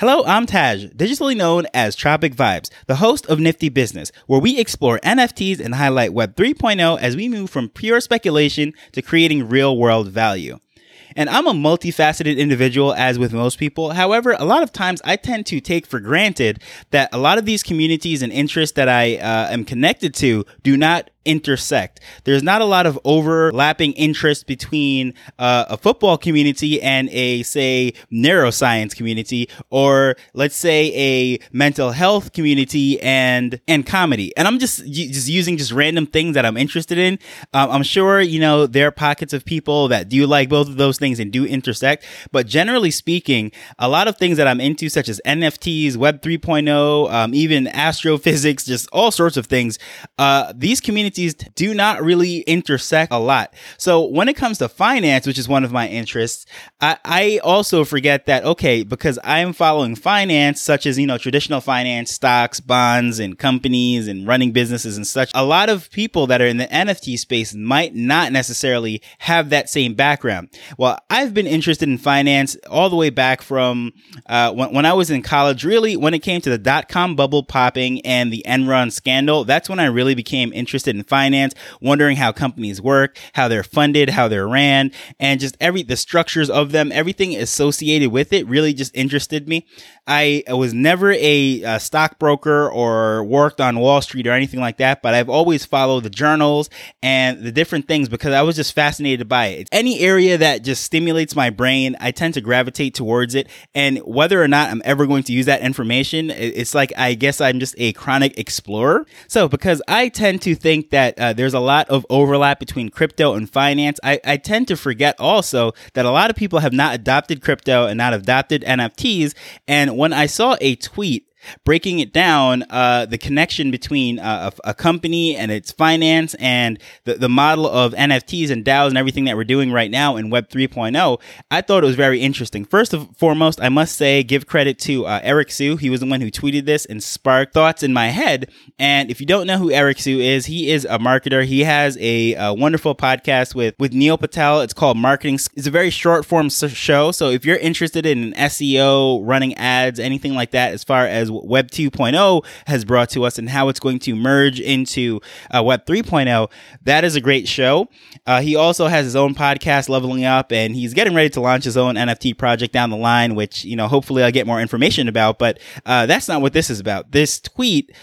Hello, I'm Taj, digitally known as Tropic Vibes, the host of Nifty Business, where we explore NFTs and highlight Web 3.0 as we move from pure speculation to creating real-world value. And I'm a multifaceted individual, as with most people. However, a lot of times I tend to take for granted that a lot of these communities and interests that I am connected to do not intersect. There's not a lot of overlapping interest between a football community and a, say, neuroscience community, or let's say a mental health community and comedy. And I'm just using just random things that I'm interested in. I'm sure, you know, there are pockets of people that do like both of those things and do intersect. But generally speaking, a lot of things that I'm into, such as NFTs, Web 3.0, even astrophysics, just all sorts of things, these communities do not really intersect a lot. So when it comes to finance, which is one of my interests, I also forget that, okay, because I'm following finance, such as, you know, traditional finance, stocks, bonds, and companies, and running businesses and such, a lot of people that are in the NFT space might not necessarily have that same background. Well, I've been interested in finance all the way back from when I was in college, really, when it came to the dot-com bubble popping and the Enron scandal. That's when I really became interested in finance, wondering how companies work, how they're funded, how they're ran, and just the structures of them, everything associated with it really just interested me. I was never a stockbroker or worked on Wall Street or anything like that, but I've always followed the journals and the different things because I was just fascinated by it. Any area that just stimulates my brain, I tend to gravitate towards it. And whether or not I'm ever going to use that information, it's like, I guess I'm just a chronic explorer. So because I tend to think that there's a lot of overlap between crypto and finance, I tend to forget also that a lot of people have not adopted crypto and not adopted NFTs. And when I saw a tweet breaking it down, the connection between a company and its finance and the model of NFTs and DAOs and everything that we're doing right now in Web 3.0, I thought it was very interesting. First and foremost, I must say, give credit to Eric Siu. He was the one who tweeted this and sparked thoughts in my head. And if you don't know who Eric Siu is, he is a marketer. He has a wonderful podcast with Neil Patel. It's called Marketing. It's a very short form show. So if you're interested in SEO, running ads, anything like that, as far as Web 2.0 has brought to us and how it's going to merge into Web 3.0. That is a great show. He also has his own podcast, Leveling Up, and he's getting ready to launch his own NFT project down the line, which, you know, hopefully I'll get more information about, but that's not what this is about. This tweet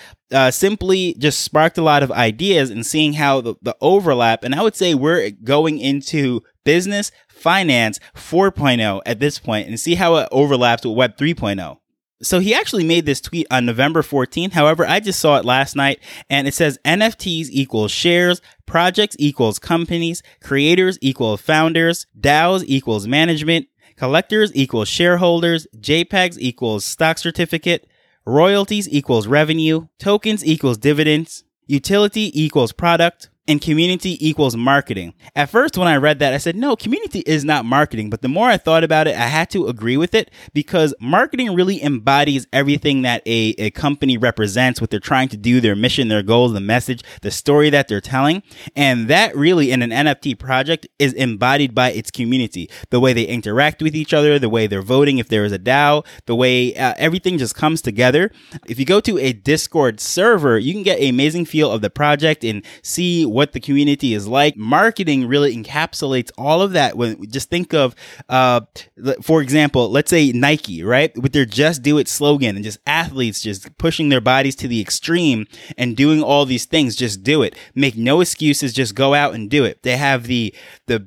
simply just sparked a lot of ideas and seeing how the overlap, and I would say we're going into business finance 4.0 at this point and see how it overlaps with Web 3.0. So he actually made this tweet on November 14th. However, I just saw it last night and it says NFTs equals shares, projects equals companies, creators equals founders, DAOs equals management, collectors equals shareholders, JPEGs equals stock certificate, royalties equals revenue, tokens equals dividends, utility equals product, and community equals marketing. At first, when I read that, I said, no, community is not marketing. But the more I thought about it, I had to agree with it because marketing really embodies everything that a company represents, what they're trying to do, their mission, their goals, the message, the story that they're telling. And that really in an NFT project is embodied by its community, the way they interact with each other, the way they're voting if there is a DAO, the way everything just comes together. If you go to a Discord server, you can get an amazing feel of the project and see what the community is like. Marketing really encapsulates all of that. When we just think of, for example, let's say Nike, right? With their Just Do It slogan and just athletes just pushing their bodies to the extreme and doing all these things. Just do it. Make no excuses. Just go out and do it. They have the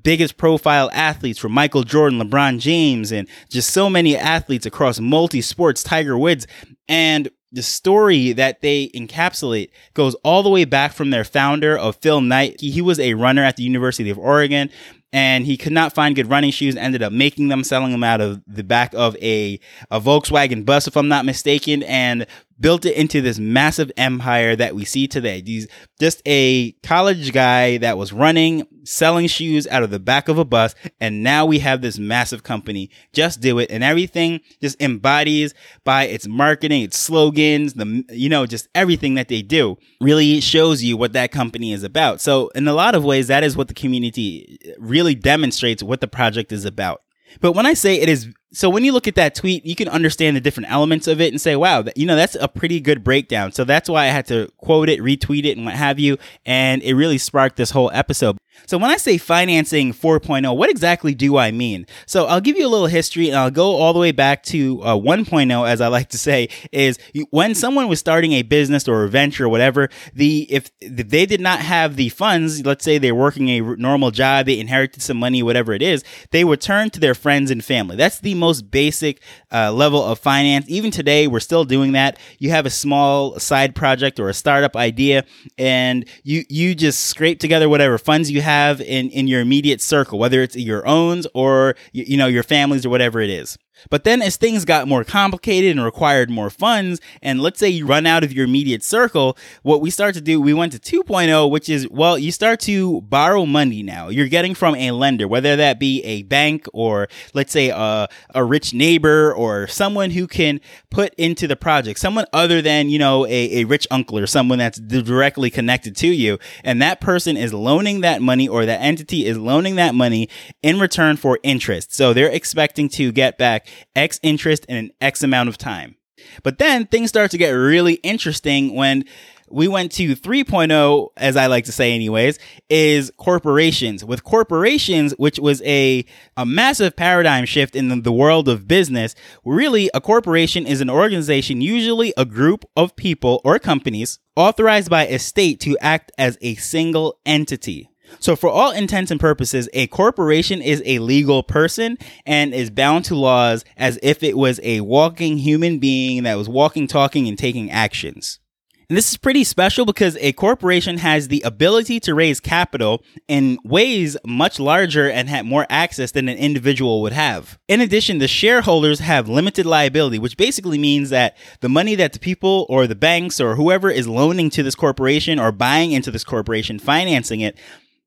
biggest profile athletes from Michael Jordan, LeBron James, and just so many athletes across multi-sports, Tiger Woods. And the story that they encapsulate goes all the way back from their founder of Phil Knight. He was a runner at the University of Oregon, and he could not find good running shoes, ended up making them, selling them out of the back of a Volkswagen bus, if I'm not mistaken, and built it into this massive empire that we see today. He's just a college guy that was running, selling shoes out of the back of a bus, and now we have this massive company. Just do it, and everything just embodies by its marketing, its slogans, the, you know, just everything that they do really shows you what that company is about. So in a lot of ways, that is what the community really demonstrates what the project is about. But when I say it is, so when you look at that tweet, you can understand the different elements of it and say, wow, you know, that's a pretty good breakdown. So that's why I had to quote it, retweet it, and what have you. And it really sparked this whole episode. So when I say financing 4.0, what exactly do I mean? So I'll give you a little history, and I'll go all the way back to 1.0, as I like to say, is when someone was starting a business or a venture or whatever, if they did not have the funds, let's say they're working a normal job, they inherited some money, whatever it is, they would turn to their friends and family. That's the most basic level of finance. Even today, we're still doing that. You have a small side project or a startup idea, and you just scrape together whatever funds you have in your immediate circle, whether it's your own or you know, your family's or whatever it is. But then as things got more complicated and required more funds, and let's say you run out of your immediate circle, what we start to do, we went to 2.0, which is, well, you start to borrow money now. You're getting from a lender, whether that be a bank or let's say a rich neighbor or someone who can put into the project, someone other than, you know, a rich uncle or someone that's directly connected to you. And that person is loaning that money, or that entity is loaning that money in return for interest. So they're expecting to get back X interest in an X amount of time. But then things start to get really interesting when we went to 3.0, as I like to say anyways, is corporations. With corporations, which was a massive paradigm shift in the world of business, really a corporation is an organization, usually a group of people or companies authorized by a state to act as a single entity. So for all intents and purposes, a corporation is a legal person and is bound to laws as if it was a walking human being that was walking, talking, and taking actions. And this is pretty special because a corporation has the ability to raise capital in ways much larger and have more access than an individual would have. In addition, the shareholders have limited liability, which basically means that the money that the people or the banks or whoever is loaning to this corporation or buying into this corporation, financing it,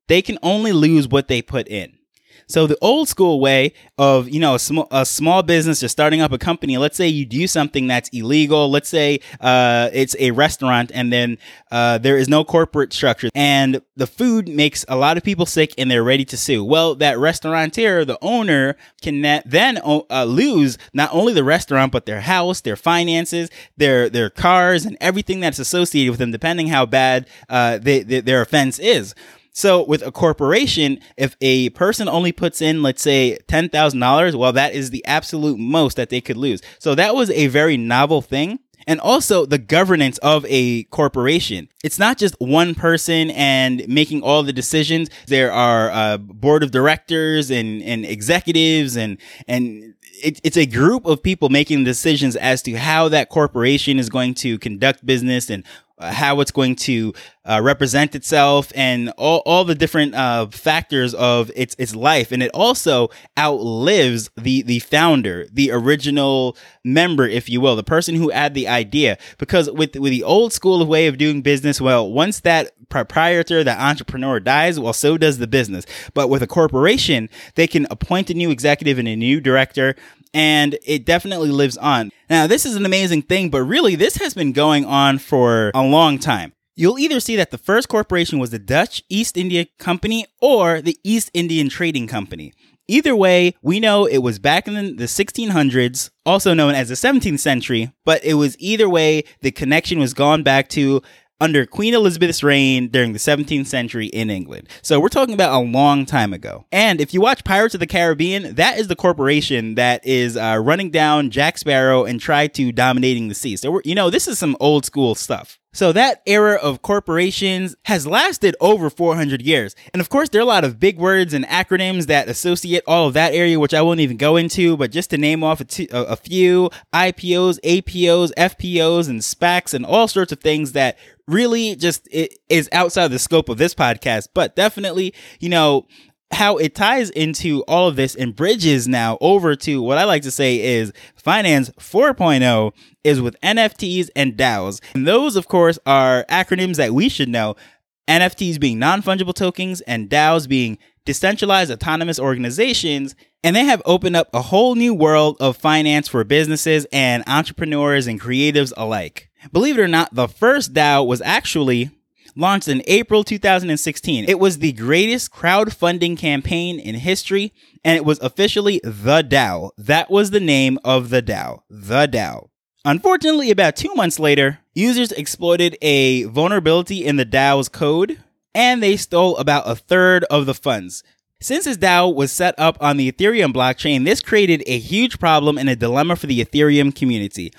they can only lose what they put in. So the old school way of, you know, a small business just starting up a company, let's say you do something that's illegal. Let's say it's a restaurant, and then there is no corporate structure, and the food makes a lot of people sick and they're ready to sue. Well, that restaurateur, the owner, can then lose not only the restaurant, but their house, their finances, their cars, and everything that's associated with them, depending how bad their offense is. So with a corporation, if a person only puts in, let's say, $10,000, well, that is the absolute most that they could lose. So that was a very novel thing. And also the governance of a corporation. It's not just one person and making all the decisions. There are board of directors and executives, and it's a group of people making decisions as to how that corporation is going to conduct business and how it's going to represent itself, and all the different factors of its life. And it also outlives the founder, the original member, if you will, the person who had the idea. Because with the old school way of doing business, well, once that proprietor, that entrepreneur dies, well, so does the business. But with a corporation, they can appoint a new executive and a new director, and it definitely lives on. Now, this is an amazing thing, but really, this has been going on for a long time. You'll either see that the first corporation was the Dutch East India Company or the East Indian Trading Company. Either way, we know it was back in the 1600s, also known as the 17th century, but it was either way, the connection was gone back to under Queen Elizabeth's reign during the 17th century in England. So we're talking about a long time ago. And if you watch Pirates of the Caribbean, that is the corporation that is running down Jack Sparrow and tried to dominating the sea. So, this is some old school stuff. So that era of corporations has lasted over 400 years. And of course, there are a lot of big words and acronyms that associate all of that area, which I won't even go into, but just to name off a few, IPOs, APOs, FPOs, and SPACs, and all sorts of things that really just is outside the scope of this podcast, but definitely, you know, how it ties into all of this and bridges now over to what I like to say is finance 4.0 is with NFTs and DAOs. And those, of course, are acronyms that we should know. NFTs being non-fungible tokens and DAOs being decentralized autonomous organizations. And they have opened up a whole new world of finance for businesses and entrepreneurs and creatives alike. Believe it or not, the first DAO was actually launched in April 2016. It was the greatest crowdfunding campaign in history, and it was officially the DAO. That was the name of the DAO, the DAO. Unfortunately, about 2 months later, users exploited a vulnerability in the DAO's code, and they stole about a third of the funds. Since this DAO was set up on the Ethereum blockchain, this created a huge problem and a dilemma for the Ethereum community.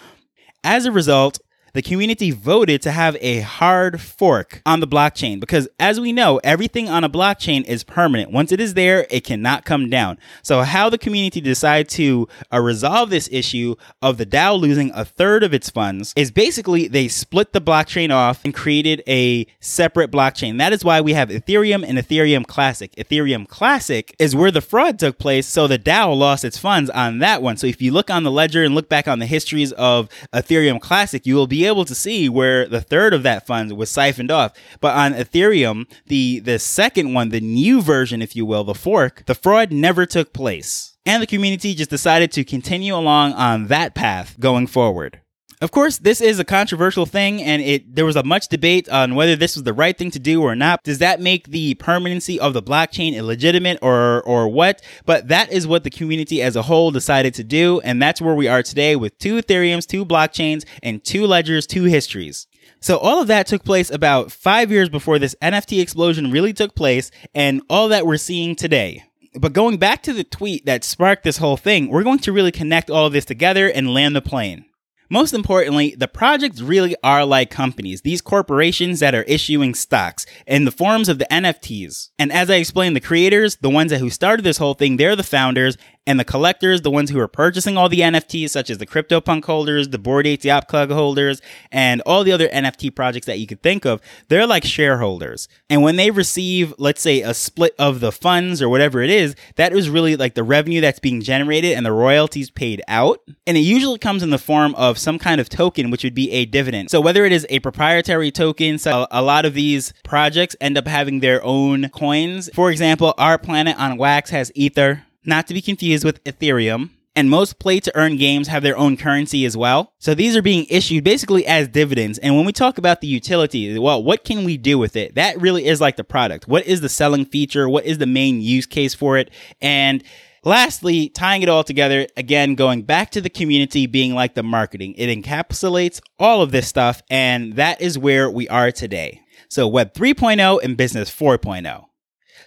As a result, the community voted to have a hard fork on the blockchain because, as we know, everything on a blockchain is permanent. Once it is there, it cannot come down. So how the community decided to resolve this issue of the DAO losing a third of its funds is basically they split the blockchain off and created a separate blockchain. That is why we have Ethereum and Ethereum Classic. Ethereum Classic is where the fraud took place, so the DAO lost its funds on that one. So if you look on the ledger and look back on the histories of Ethereum Classic, you will be able to see where the third of that fund was siphoned off. But on Ethereum, the second one, the new version, if you will, the fork, the fraud never took place. And the community just decided to continue along on that path going forward. Of course, this is a controversial thing, and there was a much debate on whether this was the right thing to do or not. Does that make the permanency of the blockchain illegitimate or what? But that is what the community as a whole decided to do, and that's where we are today with two Ethereums, two blockchains, and two ledgers, two histories. So all of that took place about 5 years before this NFT explosion really took place, and all that we're seeing today. But going back to the tweet that sparked this whole thing, we're going to really connect all of this together and land the plane. Most importantly, the projects really are like companies, these corporations that are issuing stocks in the forms of the NFTs. And as I explained, the creators, the ones who started this whole thing, they're the founders, and the collectors, the ones who are purchasing all the NFTs, such as the CryptoPunk holders, the Bored Ape Yacht Club holders, and all the other NFT projects that you could think of, they're like shareholders. And when they receive, let's say, a split of the funds or whatever it is, that is really like the revenue that's being generated and the royalties paid out. And it usually comes in the form of some kind of token, which would be a dividend. So whether it is a proprietary token, so a lot of these projects end up having their own coins. For example, our planet on WAX has Ether, not to be confused with Ethereum. And most play-to-earn games have their own currency as well. So these are being issued basically as dividends. And when we talk about the utility, well, what can we do with it? That really is like the product. What is the selling feature? What is the main use case for it? And lastly, tying it all together, again, going back to the community being like the marketing. It encapsulates all of this stuff, and that is where we are today. So Web 3.0 and Business 4.0.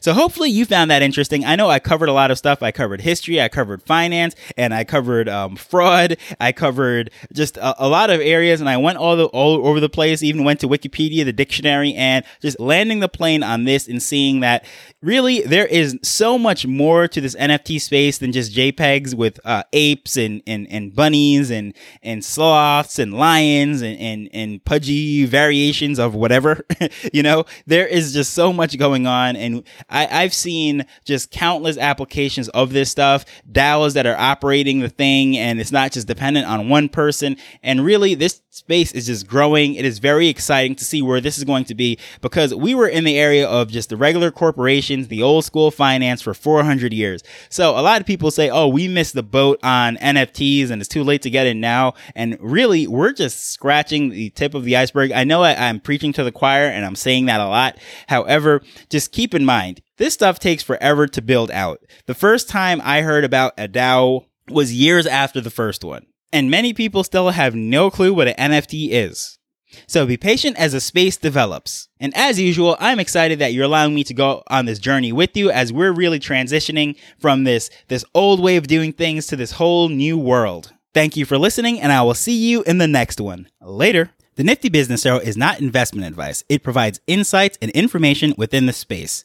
So hopefully you found that interesting. I know I covered a lot of stuff. I covered history, I covered finance, and I covered fraud. I covered just a lot of areas, and I went all over the place, even went to Wikipedia, the dictionary, and just landing the plane on this and seeing that really there is so much more to this NFT space than just JPEGs with apes and bunnies and sloths and lions and pudgy variations of whatever. You know, there is just so much going on, and I've seen just countless applications of this stuff, DAOs that are operating the thing, and it's not just dependent on one person. And really, this space is just growing. It is very exciting to see where this is going to be, because we were in the area of just the regular corporations, the old school finance for 400 years. So a lot of people say, oh, we missed the boat on NFTs and it's too late to get in now. And really, we're just scratching the tip of the iceberg. I know I'm preaching to the choir and I'm saying that a lot. However, just keep in mind, this stuff takes forever to build out. The first time I heard about a DAO was years after the first one, and many people still have no clue what an NFT is. So be patient as the space develops. And as usual, I'm excited that you're allowing me to go on this journey with you as we're really transitioning from this old way of doing things to this whole new world. Thank you for listening, and I will see you in the next one. Later. The Nifty Business Show is not investment advice. It provides insights and information within the space.